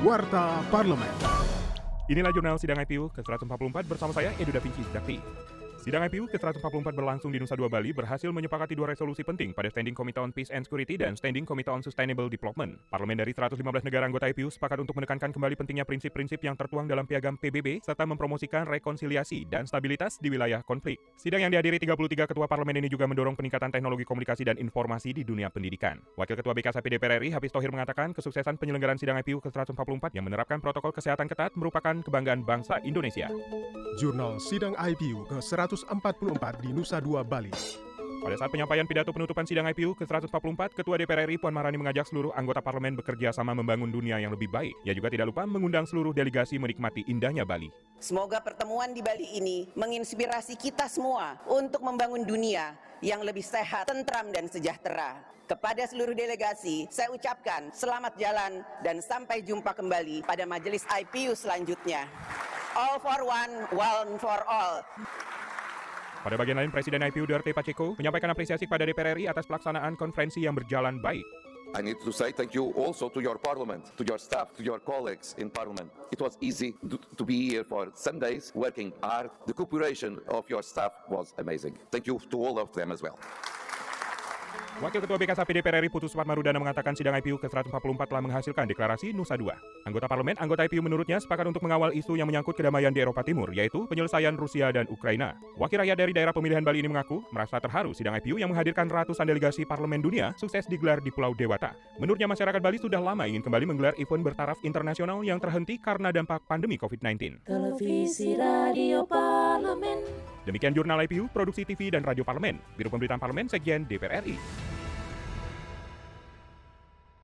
Warta Parlemen. Inilah jurnal sidang IPU ke-144 bersama saya, Edo Da Vinci Dakti. Sidang IPU ke-144 berlangsung di Nusa Dua, Bali berhasil menyepakati dua resolusi penting pada Standing Committee on Peace and Security dan Standing Committee on Sustainable Development. Parlemen dari 115 negara anggota IPU sepakat untuk menekankan kembali pentingnya prinsip-prinsip yang tertuang dalam piagam PBB serta mempromosikan rekonsiliasi dan stabilitas di wilayah konflik. Sidang yang dihadiri 33 ketua parlemen ini juga mendorong peningkatan teknologi komunikasi dan informasi di dunia pendidikan. Wakil Ketua BKSAP DPR RI, Hafiz Tohir, mengatakan kesuksesan penyelenggaraan sidang IPU ke-144 yang menerapkan protokol kesehatan ketat merupakan kebanggaan bangsa Indonesia. Jurnal sidang IPU ke-144 di Nusa Dua, Bali. Pada saat penyampaian pidato penutupan sidang IPU ke-144, Ketua DPR RI Puan Maharani mengajak seluruh anggota parlemen bekerja sama membangun dunia yang lebih baik. Ia juga tidak lupa mengundang seluruh delegasi menikmati indahnya Bali. Semoga pertemuan di Bali ini menginspirasi kita semua untuk membangun dunia yang lebih sehat, tentram, dan sejahtera. Kepada seluruh delegasi, saya ucapkan selamat jalan dan sampai jumpa kembali pada majelis IPU selanjutnya. All for one, one for all. Pada bagian lain, Presiden IPU Duarte Pacheco menyampaikan apresiasi kepada DPR RI atas pelaksanaan konferensi yang berjalan baik. I need to say thank you also to your parliament, to your staff, to your colleagues in parliament. It was easy to be here for some days working hard. The cooperation of your staff was amazing. Thank you to all of them as well. Wakil Ketua BKSAP DPR RI Putu Supat Marudana mengatakan sidang IPU ke-144 telah menghasilkan deklarasi Nusa Dua. Anggota IPU menurutnya sepakat untuk mengawal isu yang menyangkut kedamaian di Eropa Timur, yaitu penyelesaian Rusia dan Ukraina. Wakil rakyat dari daerah pemilihan Bali ini mengaku merasa terharu sidang IPU yang menghadirkan ratusan delegasi parlemen dunia sukses digelar di Pulau Dewata. Menurutnya masyarakat Bali sudah lama ingin kembali menggelar event bertaraf internasional yang terhenti karena dampak pandemi COVID-19. Televisi, radio, parlemen. Demikian jurnal IPU, produksi TV dan radio parlemen. Biro Pemberitaan Parlemen, Sekjen DPR RI.